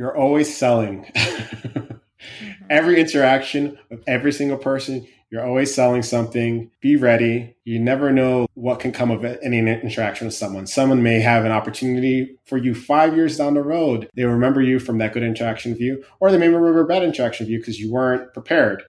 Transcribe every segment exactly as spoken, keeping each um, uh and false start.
you're always selling. Mm-hmm. Every interaction with every single person, you're always selling something. Be ready. You never know what can come of it, any interaction with someone. Someone may have an opportunity for you five years down the road. They remember you from that good interaction with you, or they may remember a bad interaction with you because you weren't prepared.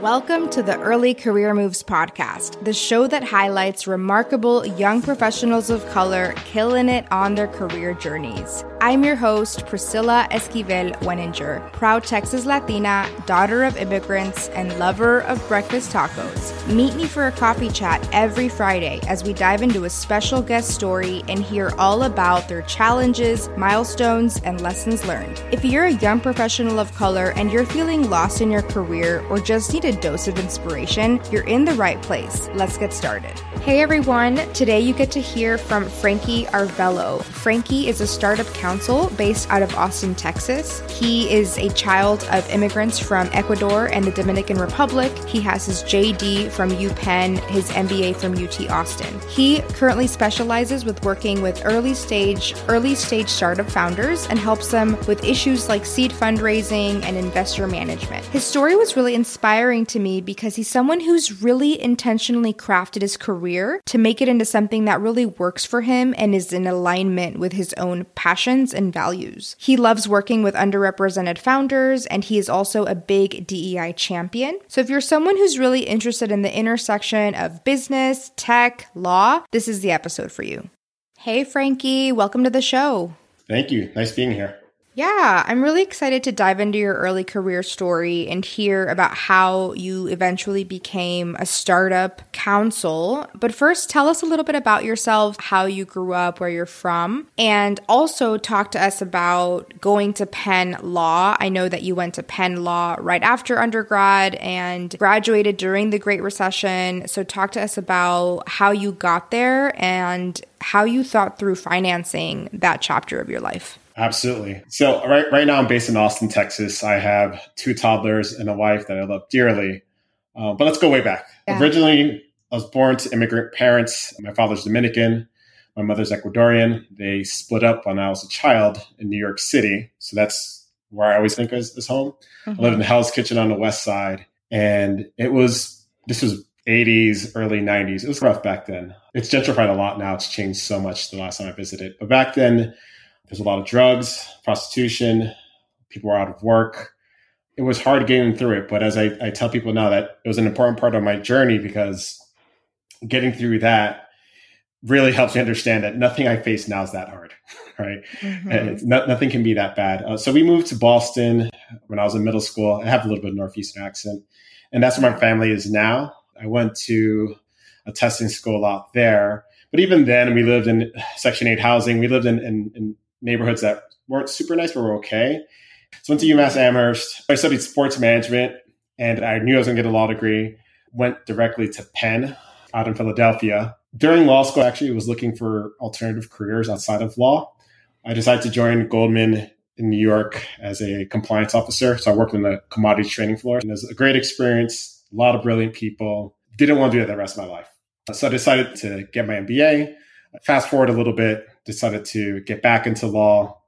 Welcome to the Early Career Moves podcast, the show that highlights remarkable young professionals of color killing it on their career journeys. I'm your host, Priscilla Esquivel Weninger, proud Texas Latina, daughter of immigrants, and lover of breakfast tacos. Meet me for a coffee chat every Friday as we dive into a special guest story and hear all about their challenges, milestones, and lessons learned. If you're a young professional of color and you're feeling lost in your career or just need a dose of inspiration, you're in the right place. Let's get started. Hey everyone, today you get to hear from Frankie Arvelo. Frankie is a startup counsel based out of Austin, Texas. He is a child of immigrants from Ecuador and the Dominican Republic. He has his J D from UPenn, his M B A from U T Austin. He currently specializes with working with early stage, early stage startup founders and helps them with issues like seed fundraising and investor management. His story was really inspiring to me because he's someone who's really intentionally crafted his career to make it into something that really works for him and is in alignment with his own passions and values. He loves working with underrepresented founders, and he is also a big D E I champion. So if you're someone who's really interested in the intersection of business, tech, law, this is the episode for you. Hey, Frankie, welcome to the show. Thank you. Nice being here. Yeah, I'm really excited to dive into your early career story and hear about how you eventually became a startup counsel. But first, tell us a little bit about yourself, how you grew up, where you're from, and also talk to us about going to Penn Law. I know that you went to Penn Law right after undergrad and graduated during the Great Recession. So talk to us about how you got there and how you thought through financing that chapter of your life. Absolutely. So right right now I'm based in Austin, Texas. I have two toddlers and a wife that I love dearly. Uh, but let's go way back. Yeah. Originally, I was born to immigrant parents. My father's Dominican. My mother's Ecuadorian. They split up when I was a child in New York City. So that's where I always think is, is home. Mm-hmm. I lived in Hell's Kitchen on the West Side. And it was, this was eighties, early nineties. It was rough back then. It's gentrified a lot now. It's changed so much the last time I visited. But back then, there's a lot of drugs, prostitution, people were out of work. It was hard getting through it. But as I, I tell people now, that it was an important part of my journey because getting through that really helps me understand that nothing I face now is that hard, right? Mm-hmm. It's not, nothing can be that bad. Uh, so we moved to Boston when I was in middle school. I have a little bit of Northeastern accent. And that's where my family is now. I went to a testing school out there. But even then, we lived in Section eight housing. We lived in... in, in neighborhoods that weren't super nice, but were okay. So went to UMass Amherst. I studied sports management, and I knew I was going to get a law degree. Went directly to Penn out in Philadelphia. During law school, I actually was looking for alternative careers outside of law. I decided to join Goldman in New York as a compliance officer. So I worked on the commodities trading floor. And it was a great experience, a lot of brilliant people. Didn't want to do that the rest of my life. So I decided to get my M B A. Fast forward a little bit, decided to get back into law.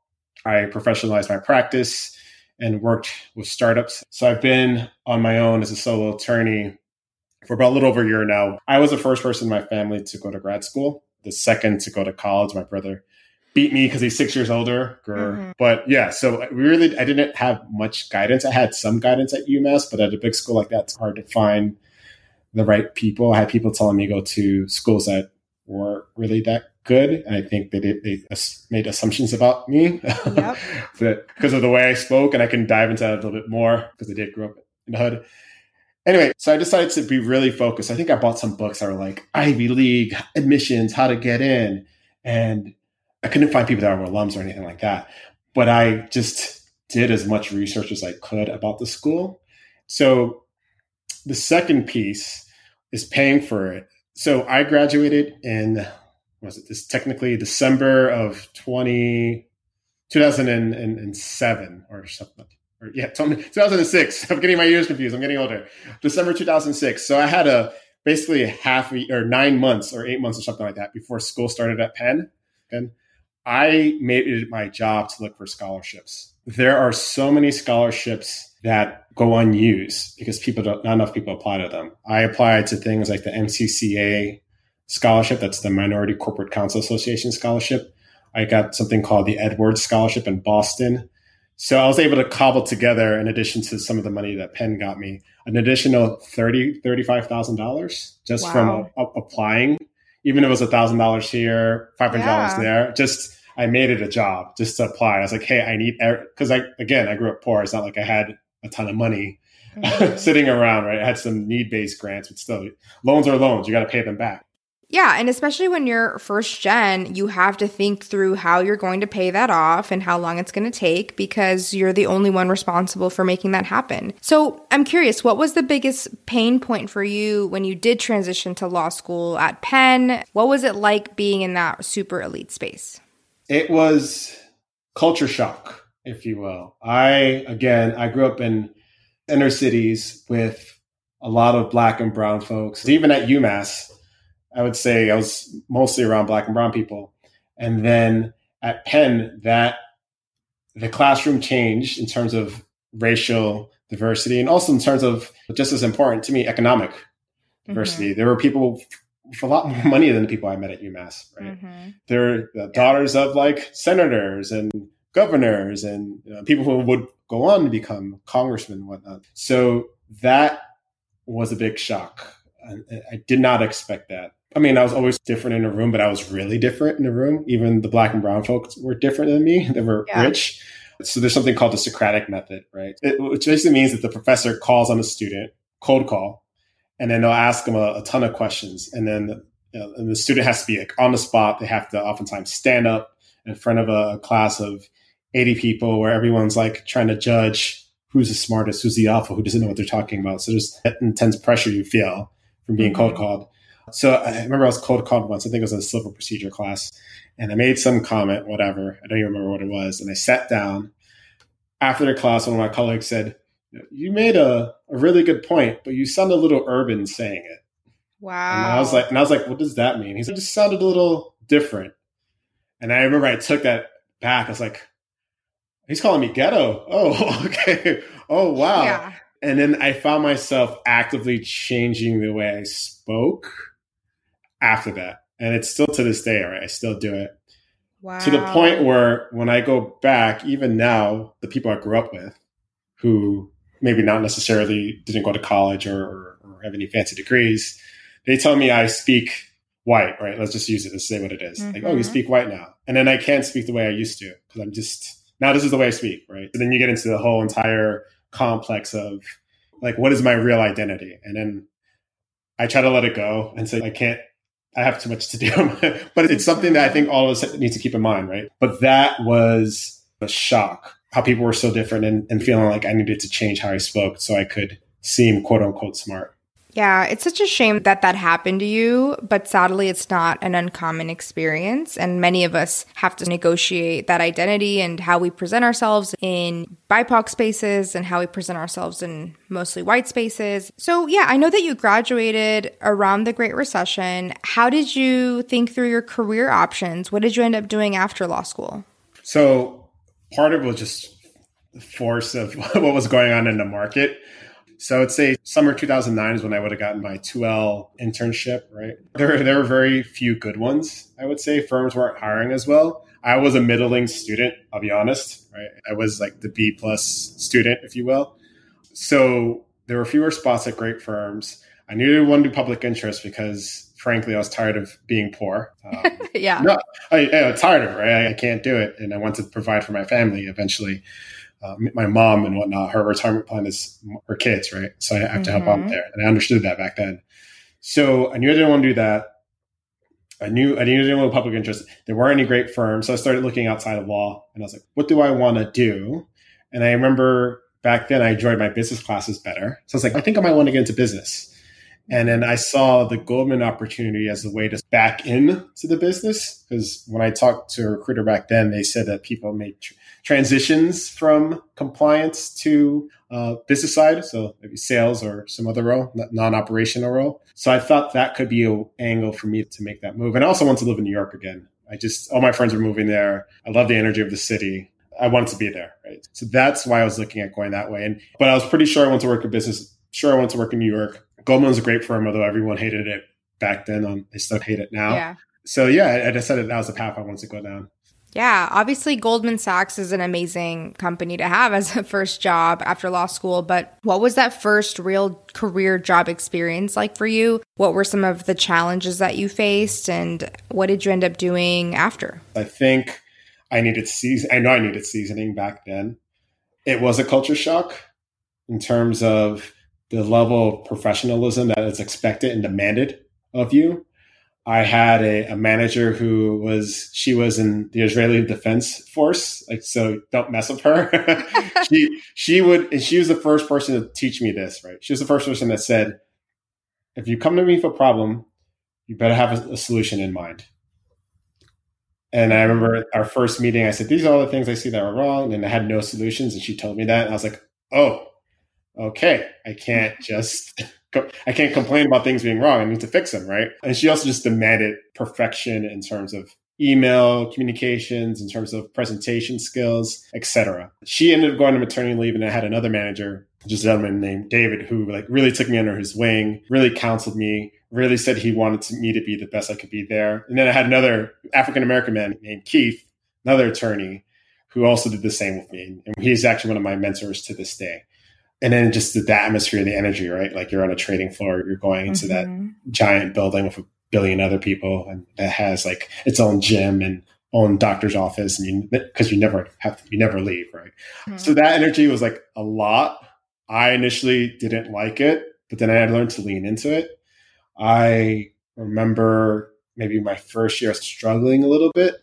I professionalized my practice and worked with startups. So I've been on my own as a solo attorney for about a little over a year now. I was the first person in my family to go to grad school, the second to go to college. My brother beat me because he's six years older. Mm-hmm. But yeah, so we really, I didn't have much guidance. I had some guidance at UMass, but at a big school like that, it's hard to find the right people. I had people telling me to go to schools that were really that good. I think they did, they made assumptions about me yep. because of the way I spoke, and I can dive into that a little bit more because I did grow up in the hood. Anyway, so I decided to be really focused. I think I bought some books that were like Ivy League admissions, how to get in. And I couldn't find people that were alums or anything like that. But I just did as much research as I could about the school. So the second piece is paying for it. So I graduated in, what was it, this technically December of twenty, two thousand seven or something. Or yeah, two thousand six. I'm getting my years confused. I'm getting older. December two thousand six. So I had a basically a half or nine months or eight months or something like that before school started at Penn. And I made it my job to look for scholarships. There are so many scholarships that go unused because people don't, not enough people apply to them. I applied to things like the M C C A scholarship. That's the Minority Corporate Counsel Association scholarship. I got something called the Edwards Scholarship in Boston. So I was able to cobble together, in addition to some of the money that Penn got me, an additional thirty thousand dollars, thirty-five thousand dollars just wow. from a, a, applying. Even if it was one thousand dollars here, five hundred dollars yeah. there, just I made it a job just to apply. I was like, hey, I need, because I again, I grew up poor. It's not like I had a ton of money mm-hmm. sitting around, right? I had some need-based grants, but still, loans are loans. You got to pay them back. Yeah. And especially when you're first gen, you have to think through how you're going to pay that off and how long it's going to take because you're the only one responsible for making that happen. So I'm curious, what was the biggest pain point for you when you did transition to law school at Penn? What was it like being in that super elite space? It was culture shock, if you will. I, again, I grew up in inner cities with a lot of Black and brown folks, even at UMass. I would say I was mostly around Black and brown people. And then at Penn, that the classroom changed in terms of racial diversity and also in terms of, just as important to me, economic mm-hmm. diversity. There were people with a lot more money than the people I met at UMass, right? Mm-hmm. They're the daughters of like senators and governors and you know, people who would go on to become congressmen and whatnot. So that was a big shock. I, I did not expect that. I mean, I was always different in a room, but I was really different in a room. Even the Black and brown folks were different than me. They were yeah. rich. So there's something called the Socratic method, right? It, which basically means that the professor calls on a student, cold call, and then they'll ask them a, a ton of questions. And then you know, and the student has to be like on the spot. They have to oftentimes stand up in front of a class of eighty people where everyone's like trying to judge who's the smartest, who's the alpha, who doesn't know what they're talking about. So there's that intense pressure you feel from being cold called. So I remember I was cold called once. I think it was in a civil procedure class. And I made some comment, whatever. I don't even remember what it was. And I sat down. After the class, one of my colleagues said, you made a, a really good point, but you sound a little urban saying it. Wow. And I was like, and I was like, what does that mean? He said, it just sounded a little different. And I remember I took that back. I was like, he's calling me ghetto. Oh, okay. Oh, wow. Yeah. And then I found myself actively changing the way I spoke after that. And it's still to this day, right? I still do it. Wow. To the point where when I go back, even now, the people I grew up with who maybe not necessarily didn't go to college or, or, or have any fancy degrees, they tell me I speak white, right? Let's just use it. Let's say what it is. Mm-hmm. Like, oh, you speak white now. And then I can't speak the way I used to because I'm just, now this is the way I speak, right? And then you get into the whole entire complex of like, what is my real identity? And then I try to let it go and say, I can't, I have too much to do. But it's something that I think all of us need to keep in mind, right? But that was a shock, how people were so different and, and feeling like I needed to change how I spoke so I could seem quote unquote smart. Yeah, it's such a shame that that happened to you, but sadly, it's not an uncommon experience. And many of us have to negotiate that identity and how we present ourselves in B I P O C spaces and how we present ourselves in mostly white spaces. So yeah, I know that you graduated around the Great Recession. How did you think through your career options? What did you end up doing after law school? So part of it was just the force of what was going on in the market. So I would say summer two thousand nine is when I would have gotten my two L internship, right? There, there were very few good ones, I would say. Firms weren't hiring as well. I was a middling student, I'll be honest, right? I was like the B plus student, if you will. So there were fewer spots at great firms. I knew I wanted to do public interest because, frankly, I was tired of being poor. Um, yeah. No, I, I was tired of it, right? I, I can't do it. And I want to provide for my family eventually. Uh, my mom and whatnot, her retirement plan is her kids, right? So I have mm-hmm. to help out there. And I understood that back then. So I knew I didn't want to do that. I knew I knew I didn't want public interest. There weren't any great firms. So I started looking outside of law and I was like, what do I want to do? And I remember back then I enjoyed my business classes better. So I was like, I think I might want to get into business. And then I saw the Goldman opportunity as a way to back in to the business. Because when I talked to a recruiter back then, they said that people made tr- transitions from compliance to uh, business side. So maybe sales or some other role, non-operational role. So I thought that could be an angle for me to make that move. And I also want to live in New York again. I just, all my friends were moving there. I love the energy of the city. I wanted to be there, right? So that's why I was looking at going that way. And but I was pretty sure I wanted to work in business. Sure, I wanted to work in New York. Goldman was a great firm, although everyone hated it back then. Um, they still hate it now. Yeah. So yeah, I decided that was the path I wanted to go down. Yeah, obviously Goldman Sachs is an amazing company to have as a first job after law school, but what was that first real career job experience like for you? What were some of the challenges that you faced and what did you end up doing after? I think I needed season. I know I needed seasoning back then. It was a culture shock in terms of the level of professionalism that is expected and demanded of you. I had a, a manager who was, she was in the Israeli Defense Force. Like, so don't mess with her. she, she would, and she was the first person to teach me this, right? She was the first person that said, if you come to me for a problem, you better have a, a solution in mind. And I remember our first meeting, I said, these are all the things I see that are wrong. And I had no solutions. And she told me that. And I was like, oh, okay. I can't just... I can't complain about things being wrong. I need to fix them, right? And she also just demanded perfection in terms of email communications, in terms of presentation skills, et cetera. She ended up going to maternity leave, and I had another manager, just a gentleman named David, who like really took me under his wing, really counseled me, really said he wanted me to be the best I could be there. And then I had another African American man named Keith, another attorney, who also did the same with me, and he's actually one of my mentors to this day. And then just the, the atmosphere and the energy, right? Like you're on a trading floor, you're going into mm-hmm. that giant building with a billion other people and that has like its own gym and own doctor's office, and you, cause you never have to, you never leave. Right. Mm-hmm. So that energy was like a lot. I initially didn't like it, but then I had learned to lean into it. I remember maybe my first year struggling a little bit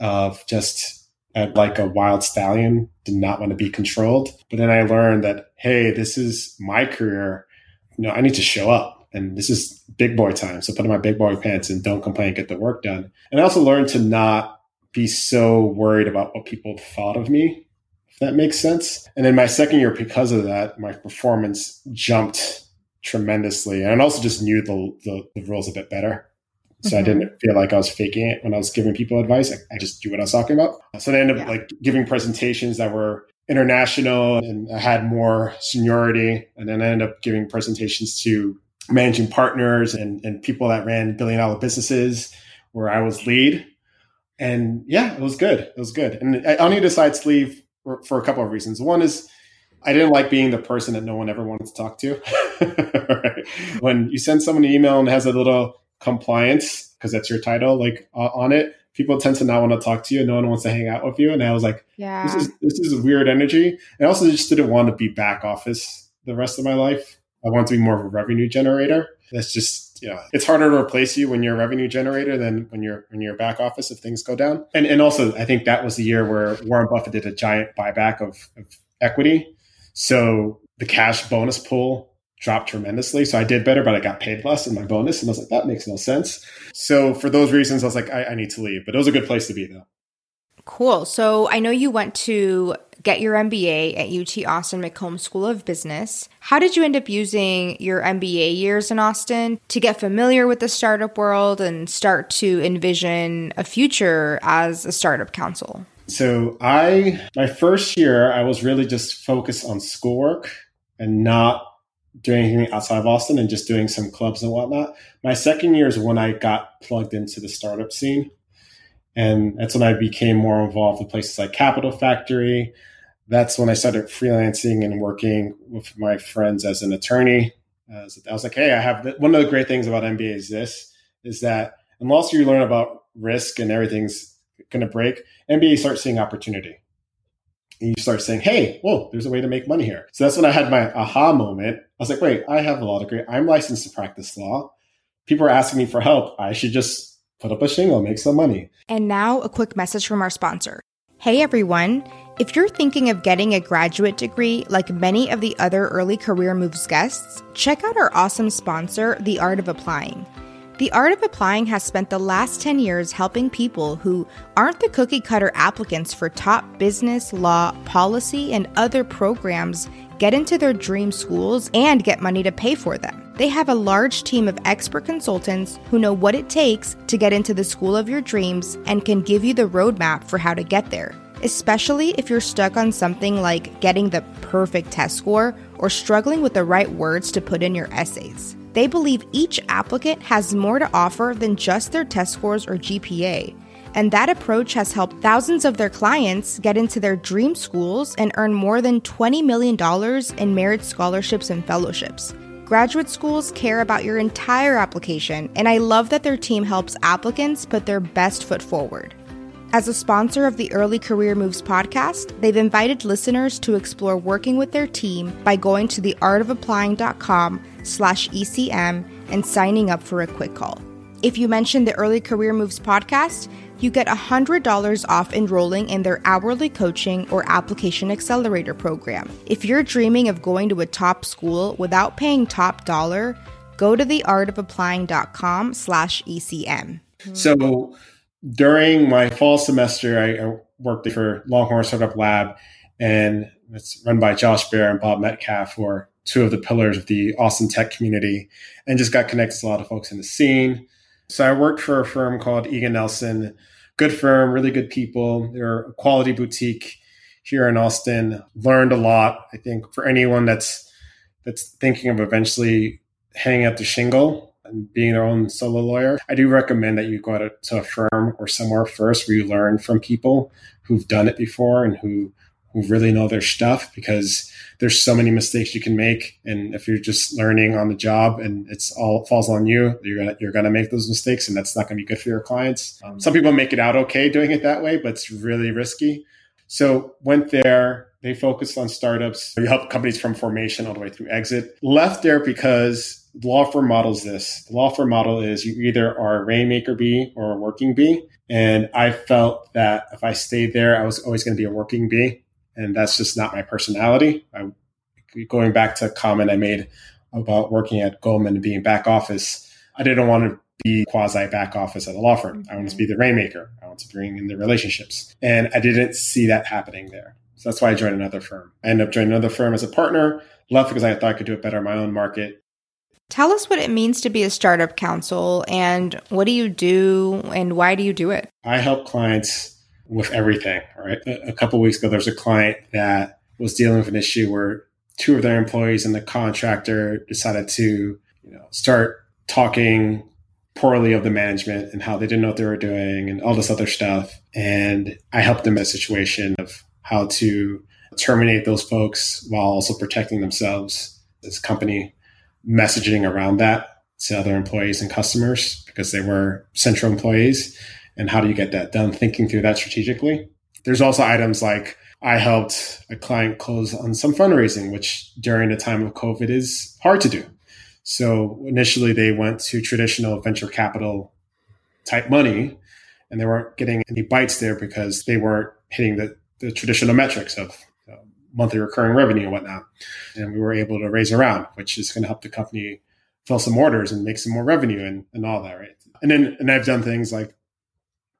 of just, at like a wild stallion, did not want to be controlled. But then I learned that, hey, this is my career. You know, I need to show up. And this is big boy time. So put on my big boy pants and don't complain, get the work done. And I also learned to not be so worried about what people thought of me, if that makes sense. And then my second year, because of that, my performance jumped tremendously. And I also just knew the, the, the rules a bit better. So I didn't feel like I was faking it when I was giving people advice. I, I just do what I was talking about. So I ended up yeah. like giving presentations that were international and I had more seniority. And then I ended up giving presentations to managing partners and, and people that ran billion dollar businesses where I was lead. And yeah, it was good. It was good. And I only decided to leave for, for a couple of reasons. One is I didn't like being the person that no one ever wanted to talk to. Right? When you send someone an email and it has a little compliance, because that's your title, like uh, on it, people tend to not want to talk to you. No one wants to hang out with you. And I was like, yeah. this is this is weird energy. And also just didn't want to be back office the rest of my life. I want to be more of a revenue generator. That's just, yeah, it's harder to replace you when you're a revenue generator than when you're when you're back office if things go down. And and also I think that was the year where Warren Buffett did a giant buyback of, of equity. So the cash bonus pool dropped tremendously. So I did better, but I got paid less in my bonus. And I was like, that makes no sense. So for those reasons, I was like, I, I need to leave. But it was a good place to be though. Cool. So I know you went to get your M B A at U T Austin McCombs School of Business. How did you end up using your M B A years in Austin to get familiar with the startup world and start to envision a future as a startup counsel? So I, my first year, I was really just focused on schoolwork and not doing anything outside of Austin and just doing some clubs and whatnot. My second year is when I got plugged into the startup scene. And that's when I became more involved with places like Capital Factory. That's when I started freelancing and working with my friends as an attorney. Uh, so I was like, hey, I have th- one of the great things about M B A is this, is that unless you learn about risk and everything's going to break, M B A starts seeing opportunity. And you start saying, hey, whoa, there's a way to make money here. So that's when I had my aha moment. I was like, wait, I have a law degree. I'm licensed to practice law. People are asking me for help. I should just put up a shingle, make some money. And now a quick message from our sponsor. Hey, everyone. If you're thinking of getting a graduate degree like many of the other early career moves guests, check out our awesome sponsor, The Art of Applying. The Art of Applying has spent the last ten years helping people who aren't the cookie-cutter applicants for top business, law, policy, and other programs get into their dream schools and get money to pay for them. They have a large team of expert consultants who know what it takes to get into the school of your dreams and can give you the roadmap for how to get there, especially if you're stuck on something like getting the perfect test score or struggling with the right words to put in your essays. They believe each applicant has more to offer than just their test scores or G P A, and that approach has helped thousands of their clients get into their dream schools and earn more than twenty million dollars in merit scholarships and fellowships. Graduate schools care about your entire application, and I love that their team helps applicants put their best foot forward. As a sponsor of the Early Career Moves podcast, they've invited listeners to explore working with their team by going to the art of applying dot com slash E C M and signing up for a quick call. If you mention the Early Career Moves podcast, you get one hundred dollars off enrolling in their hourly coaching or application accelerator program. If you're dreaming of going to a top school without paying top dollar, go to the art of applying dot com slash E C M. So during my fall semester, I, I worked for Longhorn Startup Lab, and it's run by Josh Bear and Bob Metcalf, who are two of the pillars of the Austin tech community, and just got connected to a lot of folks in the scene. So I worked for a firm called Egan Nelson. Good firm, really good people. They're a quality boutique here in Austin. Learned a lot, I think, for anyone that's that's thinking of eventually hanging up the shingle and being their own solo lawyer. I do recommend that you go to, to a firm or somewhere first where you learn from people who've done it before and who, who really know their stuff, because there's so many mistakes you can make. And if you're just learning on the job and it's all falls on you, you're going to, you're going to make those mistakes, and that's not going to be good for your clients. Um, some people make it out okay doing it that way, but it's really risky. So went there, they focused on startups. We help companies from formation all the way through exit. Left there because the law firm models this. The law firm model is you either are a rainmaker bee or a working bee. And I felt that if I stayed there, I was always going to be a working bee. And that's just not my personality. I, going back to a comment I made about working at Goldman and being back office, I didn't want to be quasi back office at a law firm. Mm-hmm. I wanted to be the rainmaker. I wanted to bring in the relationships. And I didn't see that happening there. So that's why I joined another firm. I ended up joining another firm as a partner, left because I thought I could do it better in my own market. Tell us what it means to be a startup counsel, and what do you do and why do you do it? I help clients with everything, all right? A couple of weeks ago, there was a client that was dealing with an issue where two of their employees and the contractor decided to, you know, start talking poorly of the management and how they didn't know what they were doing and all this other stuff. And I helped them in a situation of how to terminate those folks while also protecting themselves as company messaging around that to other employees and customers, because they were central employees. And how do you get that done? Thinking through that strategically. There's also items like I helped a client close on some fundraising, which during the time of COVID is hard to do. So initially they went to traditional venture capital type money, and they weren't getting any bites there because they weren't hitting the, the traditional metrics of you know, monthly recurring revenue and whatnot. And we were able to raise a round, which is going to help the company fill some orders and make some more revenue and, and all that, right? And then and I've done things like,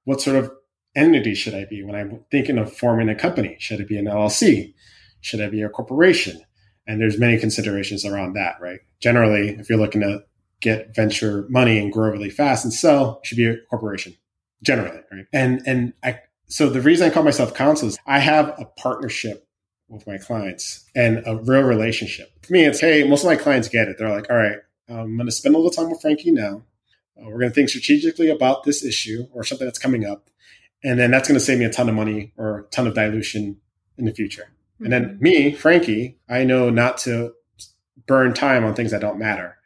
what sort of entity should I be when I'm thinking of forming a company? Should it be an L L C? Should I be a corporation? And there's many considerations around that, right? Generally, if you're looking to get venture money and grow really fast and sell, it should be a corporation, generally, right? And and I so the reason I call myself counsel is I have a partnership with my clients and a real relationship. For me, it's, hey, most of my clients get it. They're like, all right, I'm going to spend a little time with Frankie now. We're going to think strategically about this issue or something that's coming up. And then that's going to save me a ton of money or a ton of dilution in the future. Mm-hmm. And then me, Frankie, I know not to burn time on things that don't matter.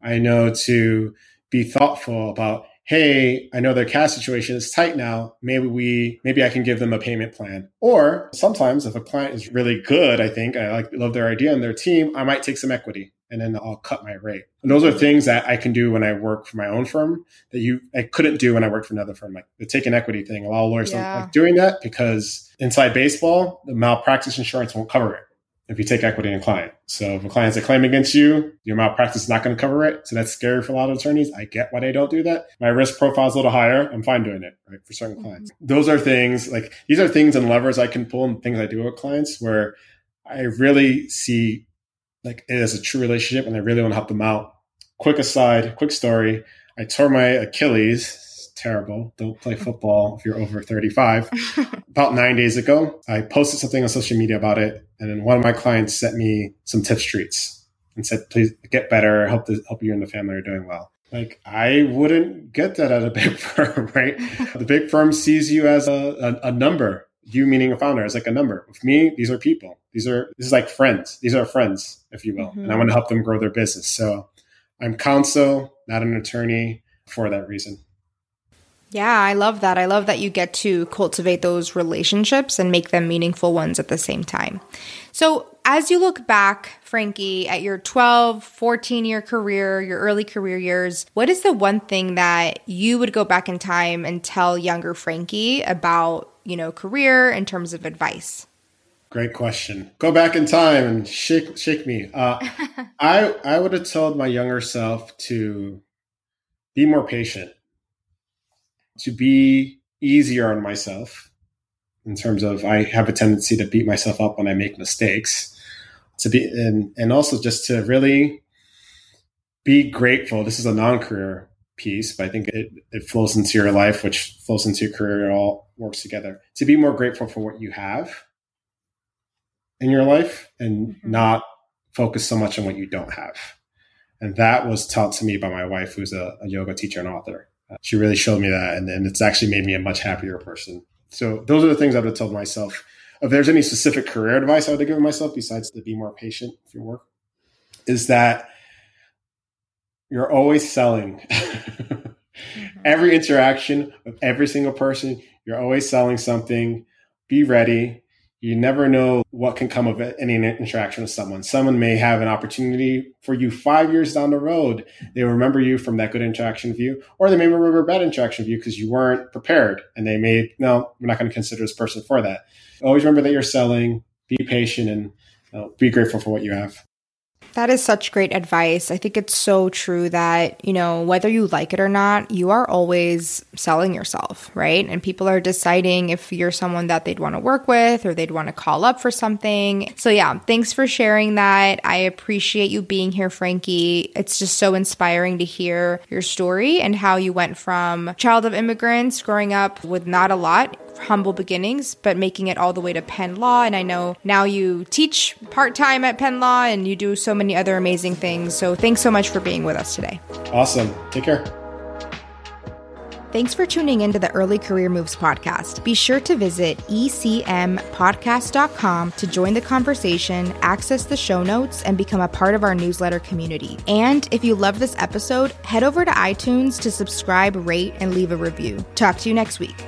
I know to be thoughtful about, hey, I know their cash situation is tight now. Maybe we, maybe I can give them a payment plan. Or sometimes if a client is really good, I think I like love their idea and their team, I might take some equity. And then I'll cut my rate. And those are things that I can do when I work for my own firm that you I couldn't do when I worked for another firm. Like the take an equity thing, a lot of lawyers yeah. don't like doing that because inside baseball, the malpractice insurance won't cover it if you take equity in a client. So if a client's a claim against you, your malpractice is not going to cover it. So that's scary for a lot of attorneys. I get why they don't do that. My risk profile is a little higher. I'm fine doing it, right, for certain mm-hmm. clients. Those are things like these are things and levers I can pull and things I do with clients where I really see like it is a true relationship and I really want to help them out quick aside, quick story. I tore my Achilles. Terrible. Don't play football if you're over thirty-five. About nine days ago, I posted something on social media about it. And then one of my clients sent me some tips treats and said, please get better. Help the, help you and the family are doing well. Like, I wouldn't get that at a big firm, right? The big firm sees you as a, a, a number. You meaning a founder is like a number. With me, these are people. These are, this is like friends. These are friends, if you will. Mm-hmm. And I want to help them grow their business. So I'm counsel, not an attorney, for that reason. Yeah, I love that. I love that you get to cultivate those relationships and make them meaningful ones at the same time. So as you look back, Frankie, at your twelve, fourteen-year career, your early career years, what is the one thing that you would go back in time and tell younger Frankie about, you know, career in terms of advice? Great question. Go back in time and shake shake me. Uh, I I would have told my younger self to be more patient, to be easier on myself in terms of I have a tendency to beat myself up when I make mistakes, to be and, and also just to really be grateful. This is a non-career piece, but I think it, it flows into your life, which flows into your career. It all works together. To be more grateful for what you have in your life and mm-hmm. not focus so much on what you don't have. And that was taught to me by my wife, who's a, a yoga teacher and author. She really showed me that, and then it's actually made me a much happier person. So those are the things I would have told myself. If there's any specific career advice I would have given myself, besides to be more patient with your work, is that you're always selling. mm-hmm. Every interaction with every single person, you're always selling something. Be ready. You never know what can come of any interaction with someone. Someone may have an opportunity for you five years down the road. They remember you from that good interaction with you, or they may remember a bad interaction with you because you weren't prepared. And they may, no, we're not going to consider this person for that. Always remember that you're selling, be patient, and you know, be grateful for what you have. That is such great advice. I think it's so true that, you know, whether you like it or not, you are always selling yourself, right? And people are deciding if you're someone that they'd want to work with or they'd want to call up for something. So yeah, thanks for sharing that. I appreciate you being here, Frankie. It's just so inspiring to hear your story and how you went from child of immigrants growing up with not a lot, humble beginnings, but making it all the way to Penn Law. And I know now you teach part-time at Penn Law and you do so many other amazing things. So thanks so much for being with us today. Awesome. Take care. Thanks for tuning into the Early Career Moves podcast. Be sure to visit e c m podcast dot com to join the conversation, access the show notes, and become a part of our newsletter community. And if you love this episode, head over to iTunes to subscribe, rate, and leave a review. Talk to you next week.